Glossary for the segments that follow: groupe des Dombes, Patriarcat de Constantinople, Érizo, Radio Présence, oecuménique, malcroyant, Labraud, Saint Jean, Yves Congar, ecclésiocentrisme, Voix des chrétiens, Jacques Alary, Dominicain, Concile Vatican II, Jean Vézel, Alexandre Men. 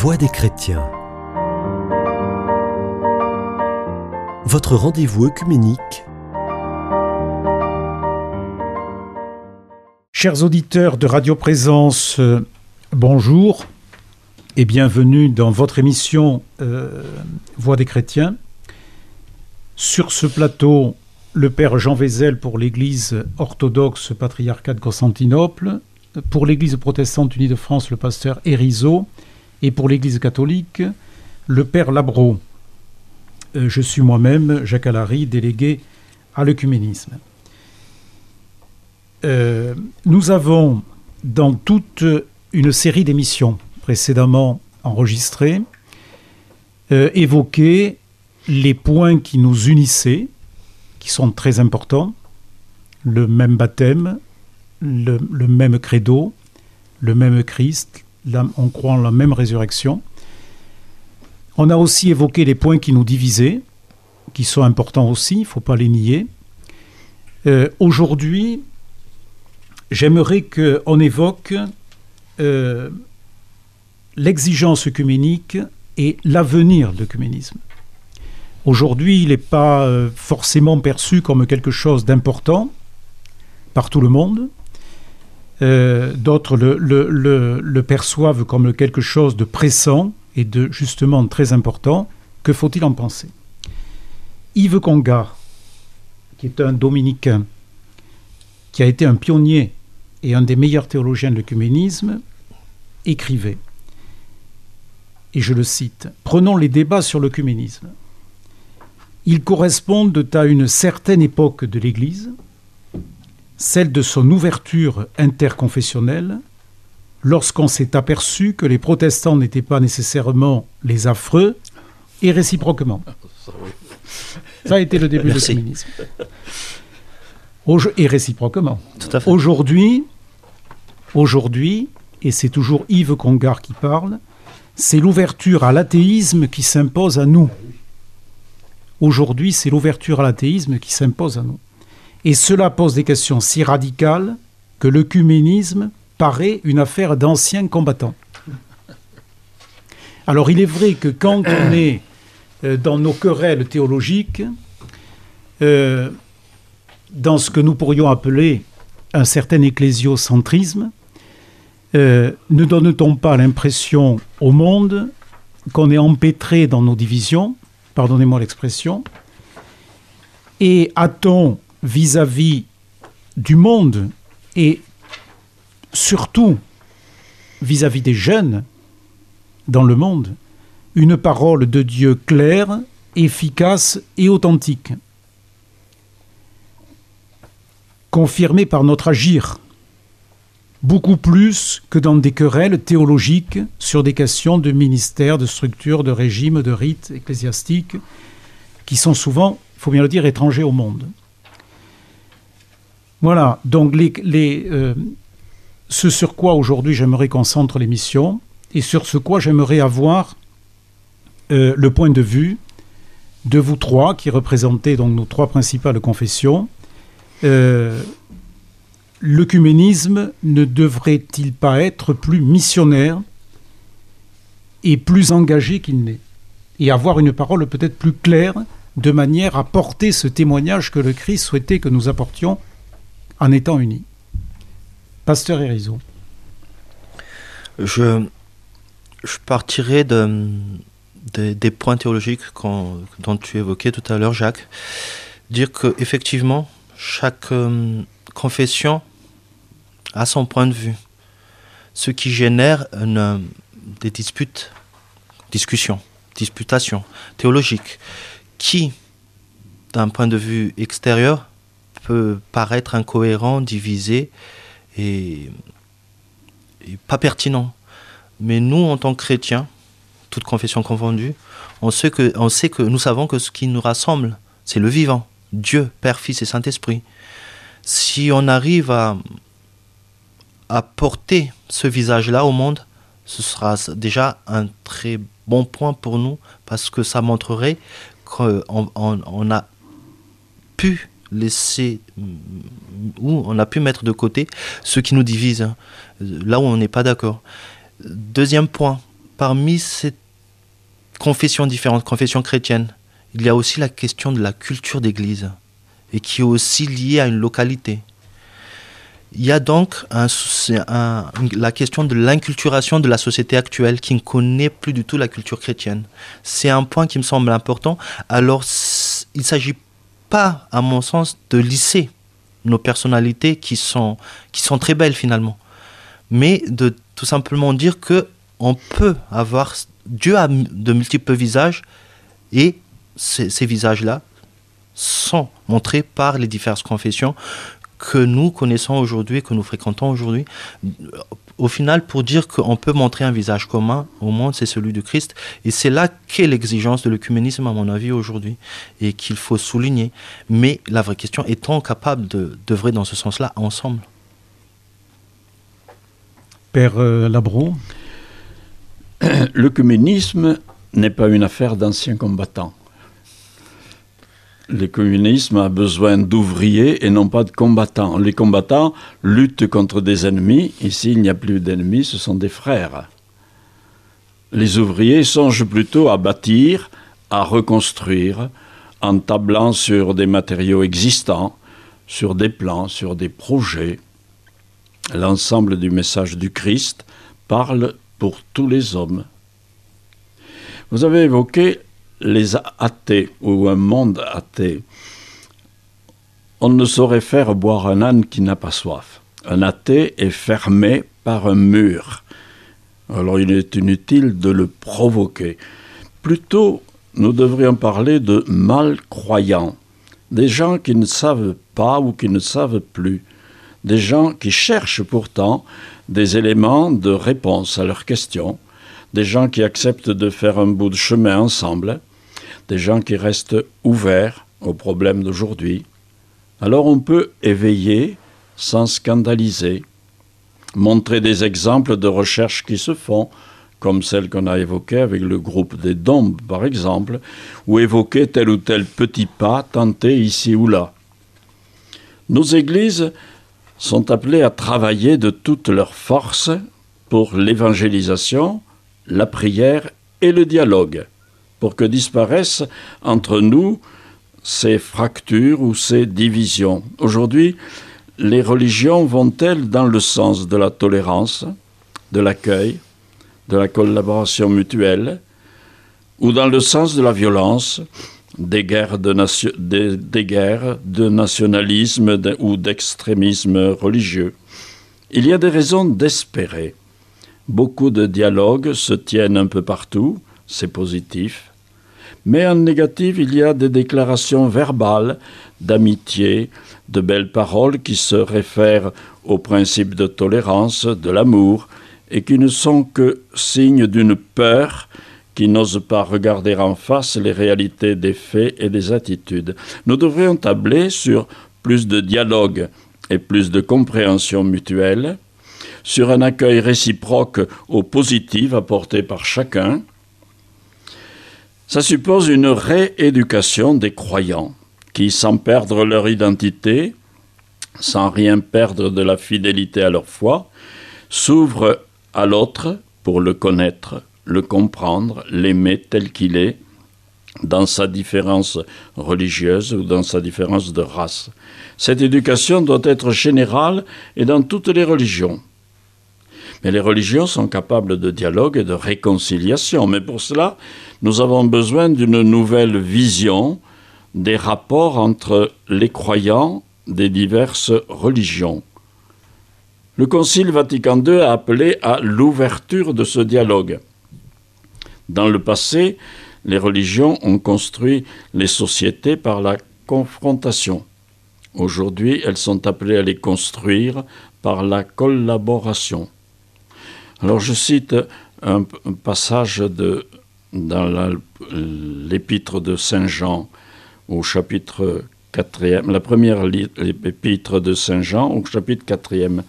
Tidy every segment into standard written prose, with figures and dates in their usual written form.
Voix des chrétiens. Votre rendez-vous œcuménique. Chers auditeurs de Radio Présence, bonjour et bienvenue dans votre émission Voix des chrétiens. Sur ce plateau, le père Jean Vézel pour l'Église orthodoxe Patriarcat de Constantinople, pour l'Église protestante unie de France, le pasteur Érizo, et pour l'Église catholique, le père Labraud. Je suis moi-même, Jacques Alary, délégué à l'œcuménisme. Nous avons, dans toute une série d'émissions précédemment enregistrées, évoqué les points qui nous unissaient, qui sont très importants, le même baptême, le même credo, le même Christ, on croit en la même résurrection. On a aussi évoqué les points qui nous divisaient, qui sont importants aussi, il ne faut pas les nier. Aujourd'hui, j'aimerais qu'on évoque l'exigence œcuménique et l'avenir de l'œcuménisme. Aujourd'hui, il n'est pas forcément perçu comme quelque chose d'important par tout le monde. D'autres le perçoivent comme quelque chose de pressant et de justement très important. Que faut-il en penser? Yves Congar, qui est un dominicain, qui a été un pionnier et un des meilleurs théologiens de l'œcuménisme, écrivait, et je le cite, « Prenons les débats sur l'œcuménisme. Ils correspondent à une certaine époque de l'Église, celle de son ouverture interconfessionnelle, lorsqu'on s'est aperçu que les protestants n'étaient pas nécessairement les affreux, et réciproquement. » Ça a été le début de l'œcuménisme. Et réciproquement. Tout à fait. Aujourd'hui, et c'est toujours Yves Congar qui parle, c'est l'ouverture à l'athéisme qui s'impose à nous. Aujourd'hui, c'est l'ouverture à l'athéisme qui s'impose à nous. Et cela pose des questions si radicales que l'œcuménisme paraît une affaire d'anciens combattants. Alors il est vrai que quand on est dans nos querelles théologiques, dans ce que nous pourrions appeler un certain ecclésiocentrisme, ne donne-t-on pas l'impression au monde qu'on est empêtré dans nos divisions, pardonnez-moi l'expression, et a-t-on vis-à-vis du monde et surtout vis-à-vis des jeunes dans le monde, une parole de Dieu claire, efficace et authentique, confirmée par notre agir, beaucoup plus que dans des querelles théologiques sur des questions de ministère, de structure, de régime, de rites ecclésiastiques, qui sont souvent, il faut bien le dire, étrangers au monde. Voilà, donc ce sur quoi aujourd'hui j'aimerais qu'on centre l'émission, et sur ce quoi j'aimerais avoir le point de vue de vous trois, qui représentez donc nos trois principales confessions. L'œcuménisme ne devrait-il pas être plus missionnaire et plus engagé qu'il n'est, et avoir une parole peut-être plus claire, de manière à porter ce témoignage que le Christ souhaitait que nous apportions en étant unis? Pasteur Érizo. Je partirai des points théologiques dont tu évoquais tout à l'heure, Jacques. Dire qu'effectivement, chaque confession a son point de vue, ce qui génère des disputations théologiques, qui, d'un point de vue extérieur, peut paraître incohérent, divisé et pas pertinent. Mais nous, en tant que chrétiens, toutes confessions confondues, on sait que nous savons que ce qui nous rassemble, c'est le vivant, Dieu, Père, Fils et Saint-Esprit. Si on arrive à porter ce visage-là au monde, ce sera déjà un très bon point pour nous, parce que ça montrerait qu'on a pu laisser, où on a pu mettre de côté ce qui nous divise, là où on n'est pas d'accord. Deuxième point, parmi ces confessions différentes, confessions chrétiennes, il y a aussi la question de la culture d'église, et qui est aussi liée à une localité. Il y a donc la question de l'inculturation de la société actuelle qui ne connaît plus du tout la culture chrétienne. C'est un point qui me semble important. Alors, il ne s'agit pas, à mon sens, de lisser nos personnalités qui sont très belles finalement, mais de tout simplement dire que on peut avoir, Dieu a de multiples visages et ces visages-là sont montrés par les diverses confessions que nous connaissons aujourd'hui, que nous fréquentons aujourd'hui. Au final, pour dire qu'on peut montrer un visage commun au monde, c'est celui du Christ. Et c'est là qu'est l'exigence de l'œcuménisme, à mon avis, aujourd'hui, et qu'il faut souligner. Mais la vraie question, est-on capable d'œuvrer dans ce sens-là, ensemble? Père Labraud, l'œcuménisme n'est pas une affaire d'anciens combattants. L'œcuménisme a besoin d'ouvriers et non pas de combattants. Les combattants luttent contre des ennemis. Ici, il n'y a plus d'ennemis, ce sont des frères. Les ouvriers songent plutôt à bâtir, à reconstruire, en tablant sur des matériaux existants, sur des plans, sur des projets. L'ensemble du message du Christ parle pour tous les hommes. Vous avez évoqué les athées, ou un monde athée. On ne saurait faire boire un âne qui n'a pas soif. Un athée est fermé par un mur. Alors il est inutile de le provoquer. Plutôt, nous devrions parler de malcroyants, des gens qui ne savent pas ou qui ne savent plus, des gens qui cherchent pourtant des éléments de réponse à leurs questions, des gens qui acceptent de faire un bout de chemin ensemble, des gens qui restent ouverts aux problèmes d'aujourd'hui. Alors on peut éveiller sans scandaliser, montrer des exemples de recherches qui se font, comme celle qu'on a évoquée avec le groupe des Dombes, par exemple, ou évoquer tel ou tel petit pas tenté ici ou là. Nos églises sont appelées à travailler de toutes leurs forces pour l'évangélisation, la prière et le dialogue, pour que disparaissent entre nous ces fractures ou ces divisions. Aujourd'hui, les religions vont-elles dans le sens de la tolérance, de l'accueil, de la collaboration mutuelle, ou dans le sens de la violence, des guerres de nationalisme ou d'extrémisme religieux? Il y a des raisons d'espérer. Beaucoup de dialogues se tiennent un peu partout, c'est positif. Mais en négatif, il y a des déclarations verbales, d'amitié, de belles paroles qui se réfèrent aux principes de tolérance, de l'amour, et qui ne sont que signes d'une peur qui n'ose pas regarder en face les réalités des faits et des attitudes. Nous devrions tabler sur plus de dialogue et plus de compréhension mutuelle, sur un accueil réciproque aux positives apportées par chacun. Ça suppose une rééducation des croyants qui, sans perdre leur identité, sans rien perdre de la fidélité à leur foi, s'ouvrent à l'autre pour le connaître, le comprendre, l'aimer tel qu'il est, dans sa différence religieuse ou dans sa différence de race. Cette éducation doit être générale et dans toutes les religions. Mais les religions sont capables de dialogue et de réconciliation. Mais pour cela, nous avons besoin d'une nouvelle vision des rapports entre les croyants des diverses religions. Le Concile Vatican II a appelé à l'ouverture de ce dialogue. Dans le passé, les religions ont construit les sociétés par la confrontation. Aujourd'hui, elles sont appelées à les construire par la collaboration. Alors je cite un passage dans l'épître de Saint Jean, au chapitre 4e, la première épître de Saint Jean, au chapitre 4e.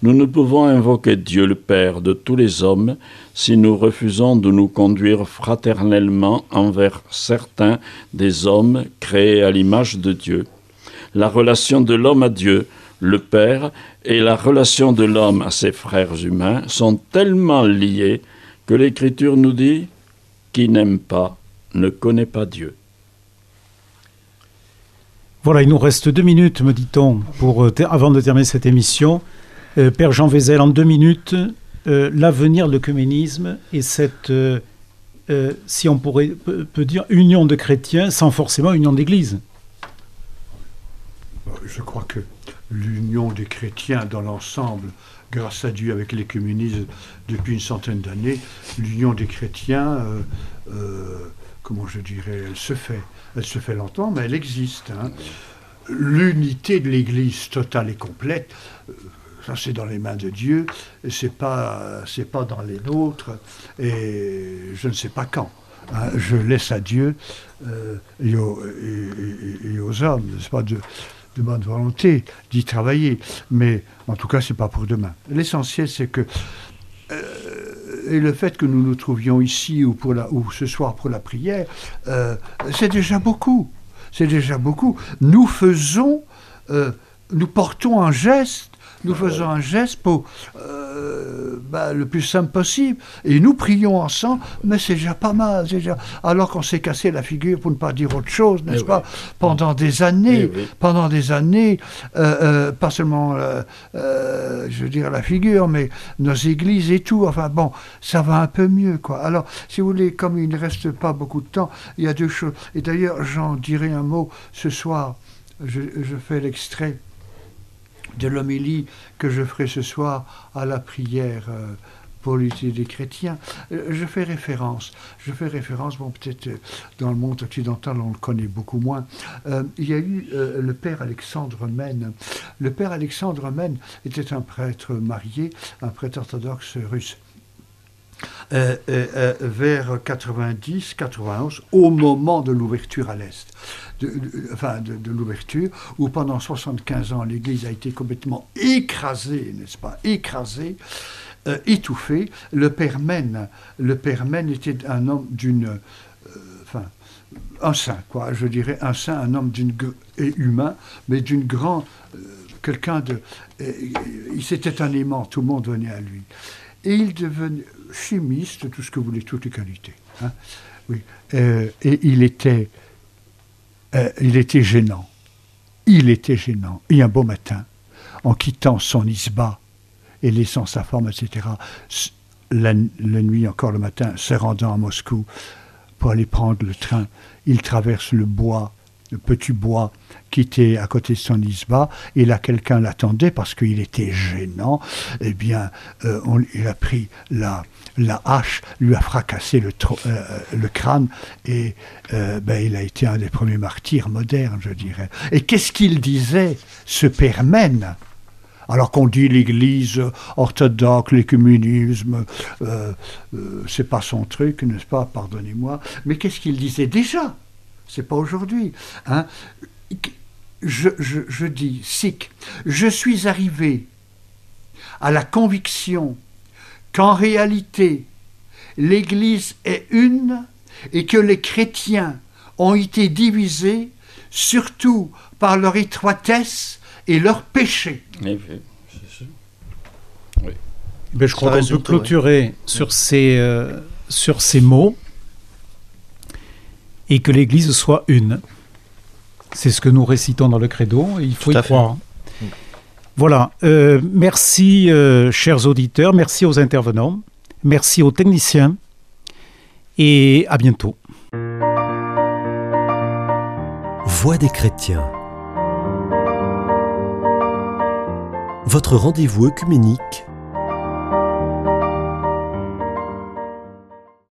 « Nous ne pouvons invoquer Dieu le Père de tous les hommes si nous refusons de nous conduire fraternellement envers certains des hommes créés à l'image de Dieu. La relation de l'homme à Dieu, le Père, et la relation de l'homme à ses frères humains sont tellement liées que l'Écriture nous dit « Qui n'aime pas ne connaît pas Dieu ». Voilà, il nous reste 2 minutes, me dit-on, avant de terminer cette émission. Père Jean Vézel, en 2 minutes, l'avenir de l'œcuménisme et cette, si on pourrait dire, union de chrétiens sans forcément union d'église. Je crois que l'union des chrétiens dans l'ensemble, grâce à Dieu avec l'œcuménisme depuis une centaine d'années, l'union des chrétiens, comment je dirais, elle se fait. Elle se fait longtemps, mais elle existe. Hein. L'unité de l'Église totale et complète, ça c'est dans les mains de Dieu, c'est pas dans les nôtres, et je ne sais pas quand. Hein. Je laisse à Dieu et aux hommes, n'est-ce pas, de bonne volonté d'y travailler, mais en tout cas c'est pas pour demain. L'essentiel c'est que et le fait que nous nous trouvions ici ou ce soir pour la prière, c'est déjà beaucoup. C'est déjà beaucoup. Nous faisons, nous portons un geste, nous faisons un geste pour le plus simple possible. Et nous prions ensemble, mais c'est déjà pas mal. Déjà... Alors qu'on s'est cassé la figure, pour ne pas dire autre chose, n'est-ce pas, pendant des années, pas seulement, je veux dire, la figure, mais nos églises et tout. Enfin bon, ça va un peu mieux, quoi. Alors, si vous voulez, comme il ne reste pas beaucoup de temps, il y a 2 choses. Et d'ailleurs, j'en dirai un mot ce soir. Je fais l'extrait de l'homélie que je ferai ce soir à la prière pour l'unité des chrétiens. Je fais référence, bon, peut-être dans le monde occidental on le connaît beaucoup moins. Il y a eu le père Alexandre Men. Le père Alexandre Men était un prêtre marié, un prêtre orthodoxe russe. Vers 90-91, au moment de l'ouverture à l'Est, de l'ouverture, où pendant 75 ans l'Église a été complètement écrasée, n'est-ce pas, écrasée, étouffée. Le père Men était un homme d'une... un saint, quoi, je dirais, un saint, un homme et humain, mais d'une grande... quelqu'un de... il s'était un aimant, tout le monde venait à lui. Et il devenait chimiste, tout ce que vous voulez, toutes les qualités. Hein. Oui. Et il était gênant. Il était gênant. Et un beau matin, en quittant son isba et laissant sa femme, etc., la nuit, encore le matin, se rendant à Moscou pour aller prendre le train, il traverse le bois, le petit bois qui était à côté de son isba, et là quelqu'un l'attendait parce qu'il était gênant. Eh bien, il a pris la hache, lui a fracassé le crâne, et il a été un des premiers martyrs modernes, je dirais. Et qu'est-ce qu'il disait, ce père Men? Alors qu'on dit l'Église orthodoxe, l'œcuménisme, c'est pas son truc, n'est-ce pas, pardonnez-moi, mais qu'est-ce qu'il disait déjà? C'est pas aujourd'hui. Hein. Je dis, sic, je suis arrivé à la conviction qu'en réalité, l'Église est une et que les chrétiens ont été divisés surtout par leur étroitesse et leur péché. Oui, c'est sûr. Oui. Ben, je crois qu'on peut clôturer sur ces mots. Et que l'Église soit une. C'est ce que nous récitons dans le credo, et il faut y croire. Fait. Voilà. Merci, chers auditeurs, merci aux intervenants, merci aux techniciens, et à bientôt. Voix des chrétiens. Votre rendez-vous œcuménique